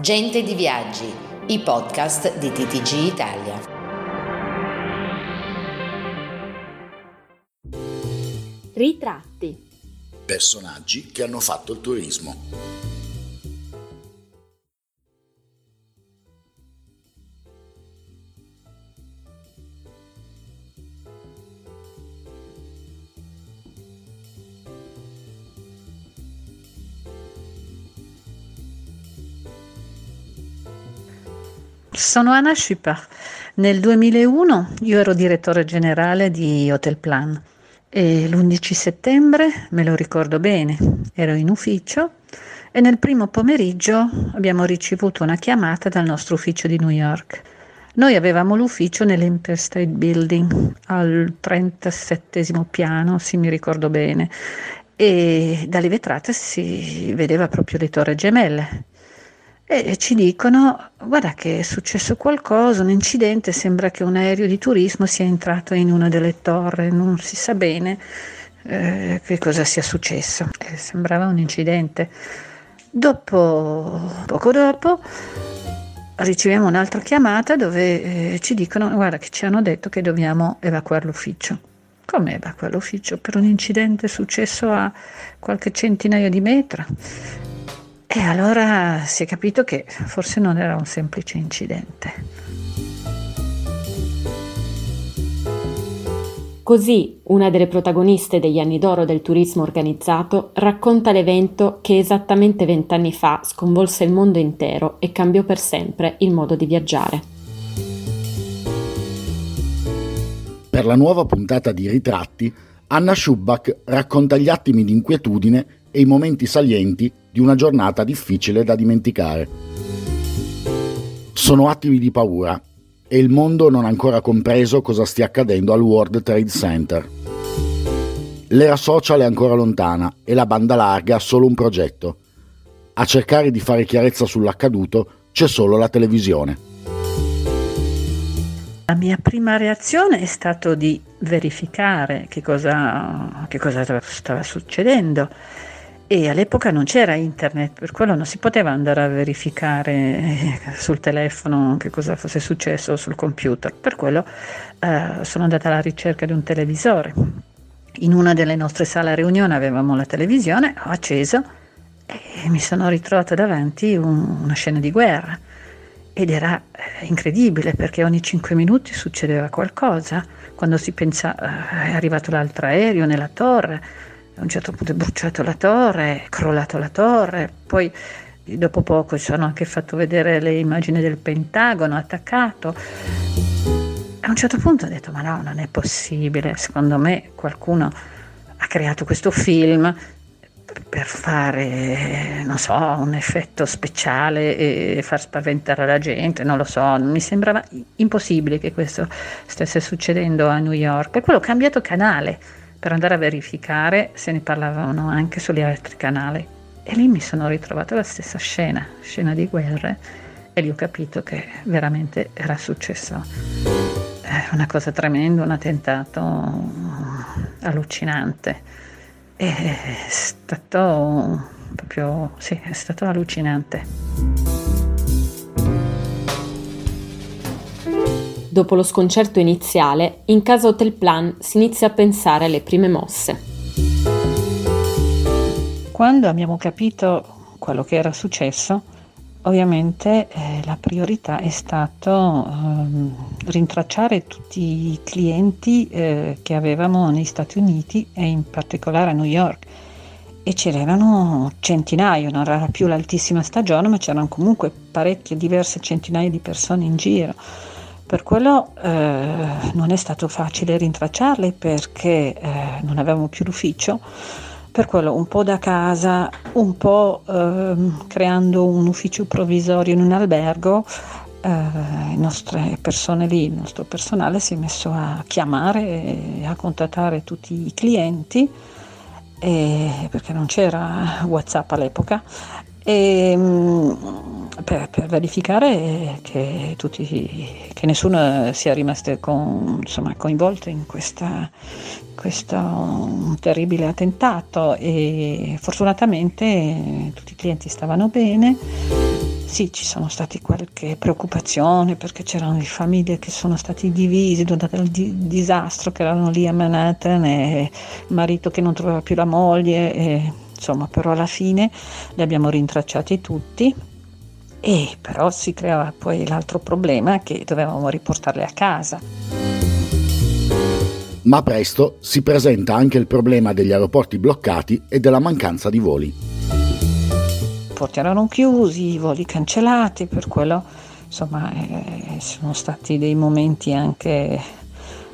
Gente di Viaggi, i podcast di TTG Italia. Ritratti. Personaggi che hanno fatto il turismo. Sono Anna Schipa. Nel 2001 io ero direttore generale di Hotelplan e l'11 settembre, me lo ricordo bene, ero in ufficio e nel primo pomeriggio abbiamo ricevuto una chiamata dal nostro ufficio di New York. Noi avevamo l'ufficio nell'Empire State Building al 37° piano, se mi ricordo bene, e dalle vetrate si vedeva proprio le torri gemelle. E ci dicono: guarda che è successo qualcosa, un incidente, sembra che un aereo di turismo sia entrato in una delle torri, non si sa bene che cosa sia successo. Sembrava un incidente. Poco dopo riceviamo un'altra chiamata dove ci dicono: guarda che ci hanno detto che dobbiamo evacuare l'ufficio. Come evacuare l'ufficio? Per un incidente successo a qualche centinaio di metri? E allora si è capito che forse non era un semplice incidente. Così una delle protagoniste degli anni d'oro del turismo organizzato racconta l'evento che esattamente 20 anni fa sconvolse il mondo intero e cambiò per sempre il modo di viaggiare. Per la nuova puntata di Ritratti, Anna Schipa racconta gli attimi di inquietudine e i momenti salienti di una giornata difficile da dimenticare. Sono attimi di paura e il mondo non ha ancora compreso cosa stia accadendo al World Trade Center. L'era social è ancora lontana e la banda larga ha solo un progetto. A cercare di fare chiarezza sull'accaduto c'è solo la televisione. La mia prima reazione è stata di verificare che cosa stava succedendo. E all'epoca non c'era internet, per quello non si poteva andare a verificare sul telefono che cosa fosse successo sul computer. Per quello sono andata alla ricerca di un televisore. In una delle nostre sale a riunione avevamo la televisione, ho acceso e mi sono ritrovata davanti una scena di guerra. Ed era incredibile perché ogni 5 minuti succedeva qualcosa. Quando si pensa è arrivato l'altro aereo nella torre, a un certo punto è bruciato la torre, è crollata la torre, poi dopo poco ci hanno anche fatto vedere le immagini del Pentagono attaccato. A un certo punto ho detto: ma no, non è possibile, secondo me qualcuno ha creato questo film per fare, non so, un effetto speciale e far spaventare la gente, non lo so, mi sembrava impossibile che questo stesse succedendo a New York. Per quello ho cambiato canale per andare a verificare se ne parlavano anche sugli altri canali. E lì mi sono ritrovata la stessa scena di guerre, e lì ho capito che veramente era successo una cosa tremenda, un attentato allucinante. È stato allucinante. Dopo lo sconcerto iniziale, in casa Hotelplan si inizia a pensare alle prime mosse. Quando abbiamo capito quello che era successo, ovviamente la priorità è stato rintracciare tutti i clienti che avevamo negli Stati Uniti e in particolare a New York. E c'erano centinaia, non era più l'altissima stagione, ma c'erano comunque parecchie diverse centinaia di persone in giro. Per quello non è stato facile rintracciarli perché non avevamo più l'ufficio, per quello un po' da casa, un po' creando un ufficio provvisorio in un albergo, le nostre persone lì, il nostro personale si è messo a chiamare e a contattare tutti i clienti, perché non c'era WhatsApp all'epoca, per verificare che nessuno sia rimasto coinvolto in questo terribile attentato, e fortunatamente tutti i clienti stavano bene, Sì, ci sono stati qualche preoccupazione perché c'erano le famiglie che sono state divise durante il disastro, che erano lì a Manhattan, e il marito che non trovava più la moglie, e, insomma, però alla fine li abbiamo rintracciati tutti. E però si creava poi l'altro problema, che dovevamo riportarle a casa. Ma presto si presenta anche il problema degli aeroporti bloccati e della mancanza di voli. I porti erano chiusi, i voli cancellati, per quello insomma sono stati dei momenti anche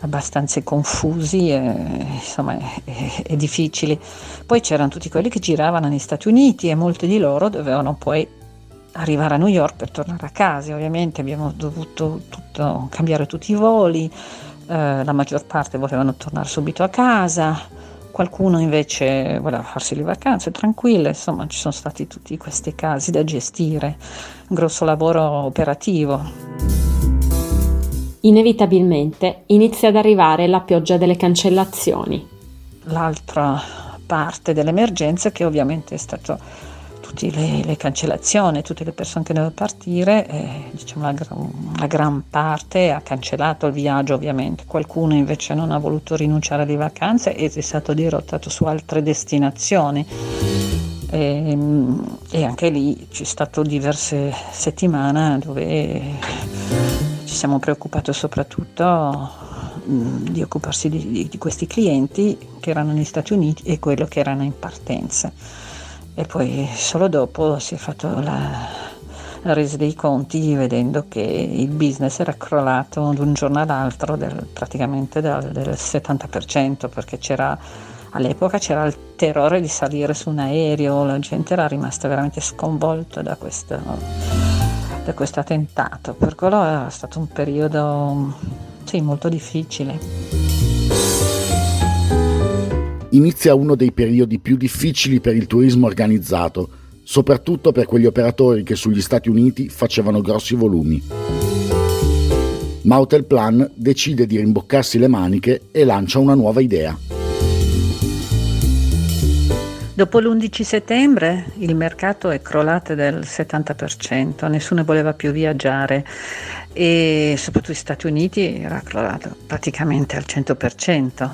abbastanza confusi, insomma e difficili. Poi c'erano tutti quelli che giravano negli Stati Uniti e molti di loro dovevano poi arrivare a New York per tornare a casa. Ovviamente abbiamo dovuto cambiare tutti i voli, la maggior parte volevano tornare subito a casa, qualcuno invece voleva farsi le vacanze tranquille, insomma ci sono stati tutti questi casi da gestire, un grosso lavoro operativo. Inevitabilmente inizia ad arrivare la pioggia delle cancellazioni. L'altra parte dell'emergenza, che ovviamente è stato le cancellazioni, tutte le persone che dovevano partire, diciamo la gran parte ha cancellato il viaggio ovviamente, qualcuno invece non ha voluto rinunciare alle vacanze ed è stato dirottato su altre destinazioni, e anche lì c'è stato diverse settimane dove ci siamo preoccupati soprattutto di occuparsi di questi clienti che erano negli Stati Uniti e quello che erano in partenza. E poi solo dopo si è fatto la resa dei conti, vedendo che il business era crollato da un giorno all'altro praticamente del 70%, perché all'epoca c'era il terrore di salire su un aereo, la gente era rimasta veramente sconvolta da questo attentato, per quello è stato un periodo sì, molto difficile. Inizia uno dei periodi più difficili per il turismo organizzato, soprattutto per quegli operatori che sugli Stati Uniti facevano grossi volumi. Ma Hotelplan decide di rimboccarsi le maniche e lancia una nuova idea. Dopo l'11 settembre il mercato è crollato del 70%, nessuno voleva più viaggiare e soprattutto gli Stati Uniti era crollato praticamente al 100%.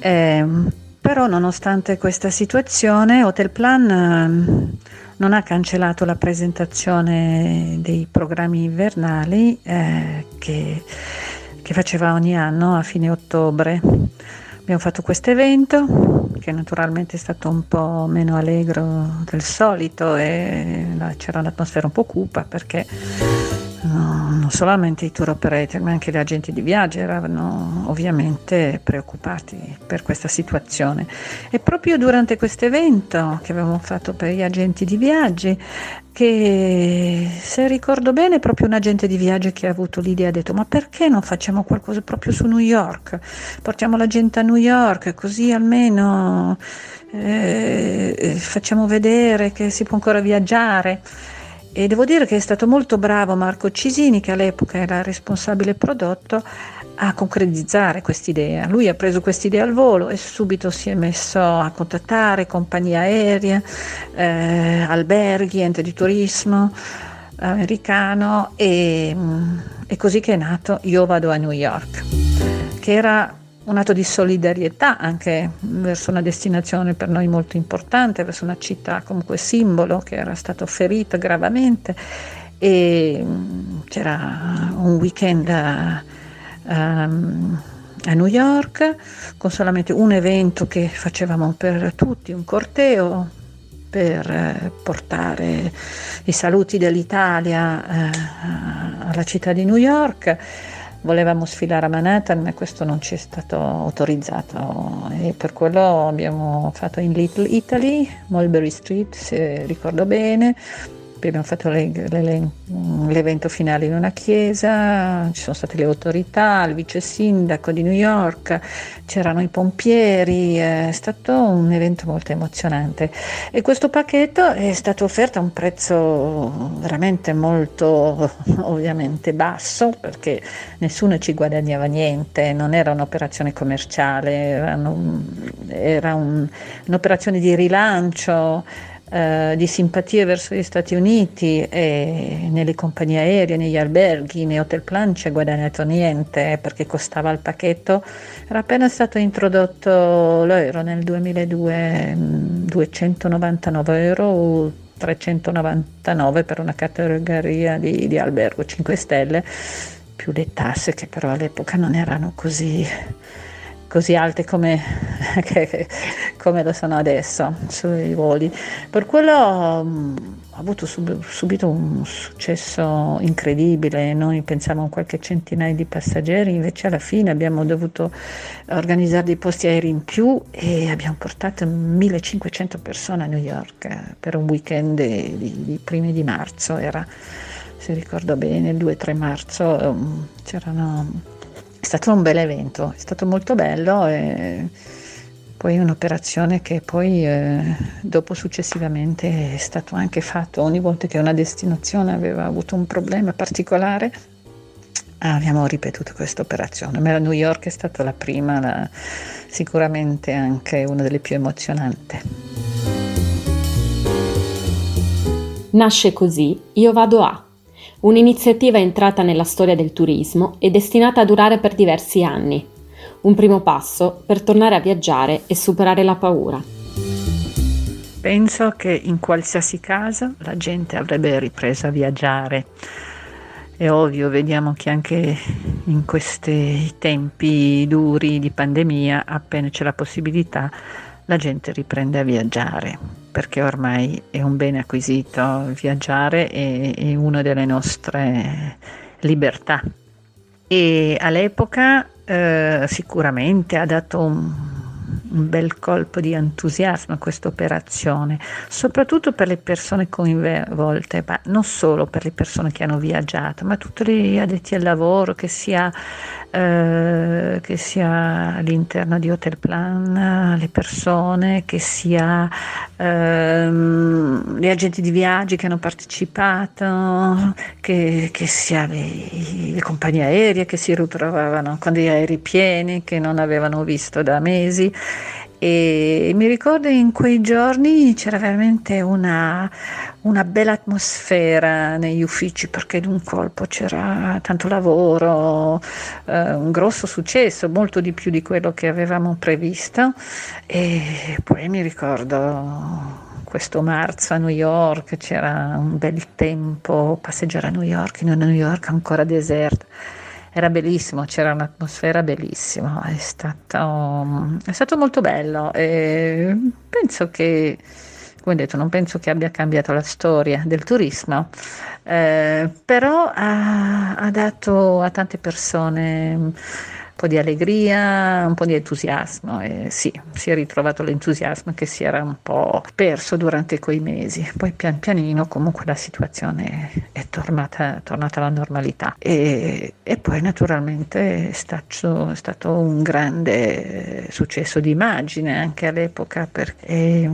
Però nonostante questa situazione Hotelplan non ha cancellato la presentazione dei programmi invernali che faceva ogni anno a fine ottobre. Abbiamo fatto questo evento che naturalmente è stato un po' meno allegro del solito e c'era un'atmosfera un po' cupa, perché non solamente i tour operator ma anche gli agenti di viaggio erano ovviamente preoccupati per questa situazione. E proprio durante questo evento che avevamo fatto per gli agenti di viaggi, che se ricordo bene proprio un agente di viaggio che ha avuto l'idea ha detto: ma perché non facciamo qualcosa proprio su New York, portiamo la gente a New York così almeno facciamo vedere che si può ancora viaggiare. E devo dire che è stato molto bravo Marco Cisini, che all'epoca era responsabile prodotto, a concretizzare quest'idea. Lui ha preso quest'idea al volo e subito si è messo a contattare compagnie aeree, alberghi, ente di turismo americano, e così che è nato Io vado a New York, che era un atto di solidarietà anche verso una destinazione per noi molto importante, verso una città comunque simbolo che era stato ferito gravemente. E c'era un weekend a New York con solamente un evento che facevamo per tutti, un corteo per portare i saluti dell'Italia alla città di New York. Volevamo sfilare a Manhattan ma questo non ci è stato autorizzato, e per quello abbiamo fatto in Little Italy, Mulberry Street se ricordo bene, poi abbiamo fatto l'evento finale in una chiesa, ci sono state le autorità, il vice sindaco di New York, c'erano i pompieri, è stato un evento molto emozionante. E questo pacchetto è stato offerto a un prezzo veramente molto ovviamente basso, perché nessuno ci guadagnava niente, non era un'operazione commerciale, era un'operazione di rilancio di simpatie verso gli Stati Uniti, e nelle compagnie aeree, negli alberghi, nei Hotelplan ci ha guadagnato niente perché costava il pacchetto. Era appena stato introdotto l'euro nel 2002, 299 euro 399 per una categoria di albergo 5 stelle, più le tasse che però all'epoca non erano così alte come lo sono adesso sui voli. Per quello ho avuto subito un successo incredibile. Noi pensavamo a qualche centinaio di passeggeri, invece alla fine abbiamo dovuto organizzare dei posti aerei in più e abbiamo portato 1500 persone a New York per un weekend di primi di marzo. Era, se ricordo bene, il 2-3 marzo. È stato un bel evento, è stato molto bello, e poi un'operazione che poi dopo successivamente è stato anche fatto. Ogni volta che una destinazione aveva avuto un problema particolare abbiamo ripetuto questa operazione. Ma New York è stata la prima, sicuramente anche una delle più emozionanti. Nasce così Io Vado A, un'iniziativa entrata nella storia del turismo e destinata a durare per diversi anni. Un primo passo per tornare a viaggiare e superare la paura. Penso che in qualsiasi caso la gente avrebbe ripreso a viaggiare. È ovvio, vediamo che anche in questi tempi duri di pandemia, appena c'è la possibilità, la gente riprende a viaggiare, perché ormai è un bene acquisito. Viaggiare è una delle nostre libertà, e all'epoca sicuramente ha dato un bel colpo di entusiasmo a questa operazione, soprattutto per le persone coinvolte, ma non solo per le persone che hanno viaggiato, ma tutti gli addetti al lavoro, che sia all'interno di Hotelplan, le persone, che sia gli agenti di viaggi che hanno partecipato, che sia le compagnie aeree che si ritrovavano con degli aerei pieni che non avevano visto da mesi. E mi ricordo in quei giorni c'era veramente una bella atmosfera negli uffici, perché d'un colpo c'era tanto lavoro, un grosso successo, molto di più di quello che avevamo previsto. E poi mi ricordo questo marzo a New York, c'era un bel tempo, passeggiare a New York, in una New York ancora deserta. Era bellissimo, c'era un'atmosfera bellissima, è stato molto bello, e penso che, come detto, non penso che abbia cambiato la storia del turismo, però ha dato a tante persone un po' di allegria, un po' di entusiasmo, e sì, si è ritrovato l'entusiasmo che si era un po' perso durante quei mesi. Poi pian pianino comunque la situazione è tornata alla normalità, e poi naturalmente è stato un grande successo di immagine anche all'epoca, perché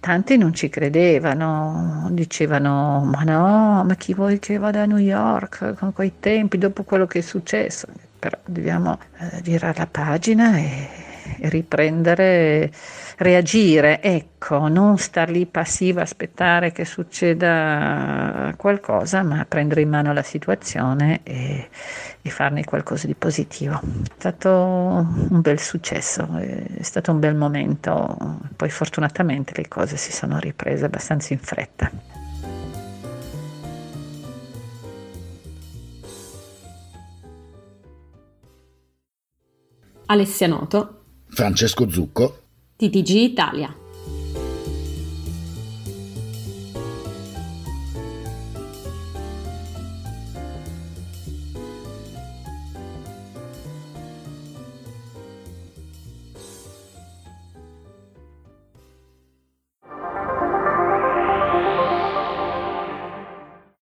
tanti non ci credevano, dicevano ma chi vuoi che vada a New York con quei tempi, dopo quello che è successo. Però dobbiamo girare la pagina e riprendere, reagire, ecco, non star lì passiva, aspettare che succeda qualcosa, ma prendere in mano la situazione e farne qualcosa di positivo. È stato un bel successo, è stato un bel momento, poi fortunatamente le cose si sono riprese abbastanza in fretta. Alessia Noto, Francesco Zucco, TTG Italia.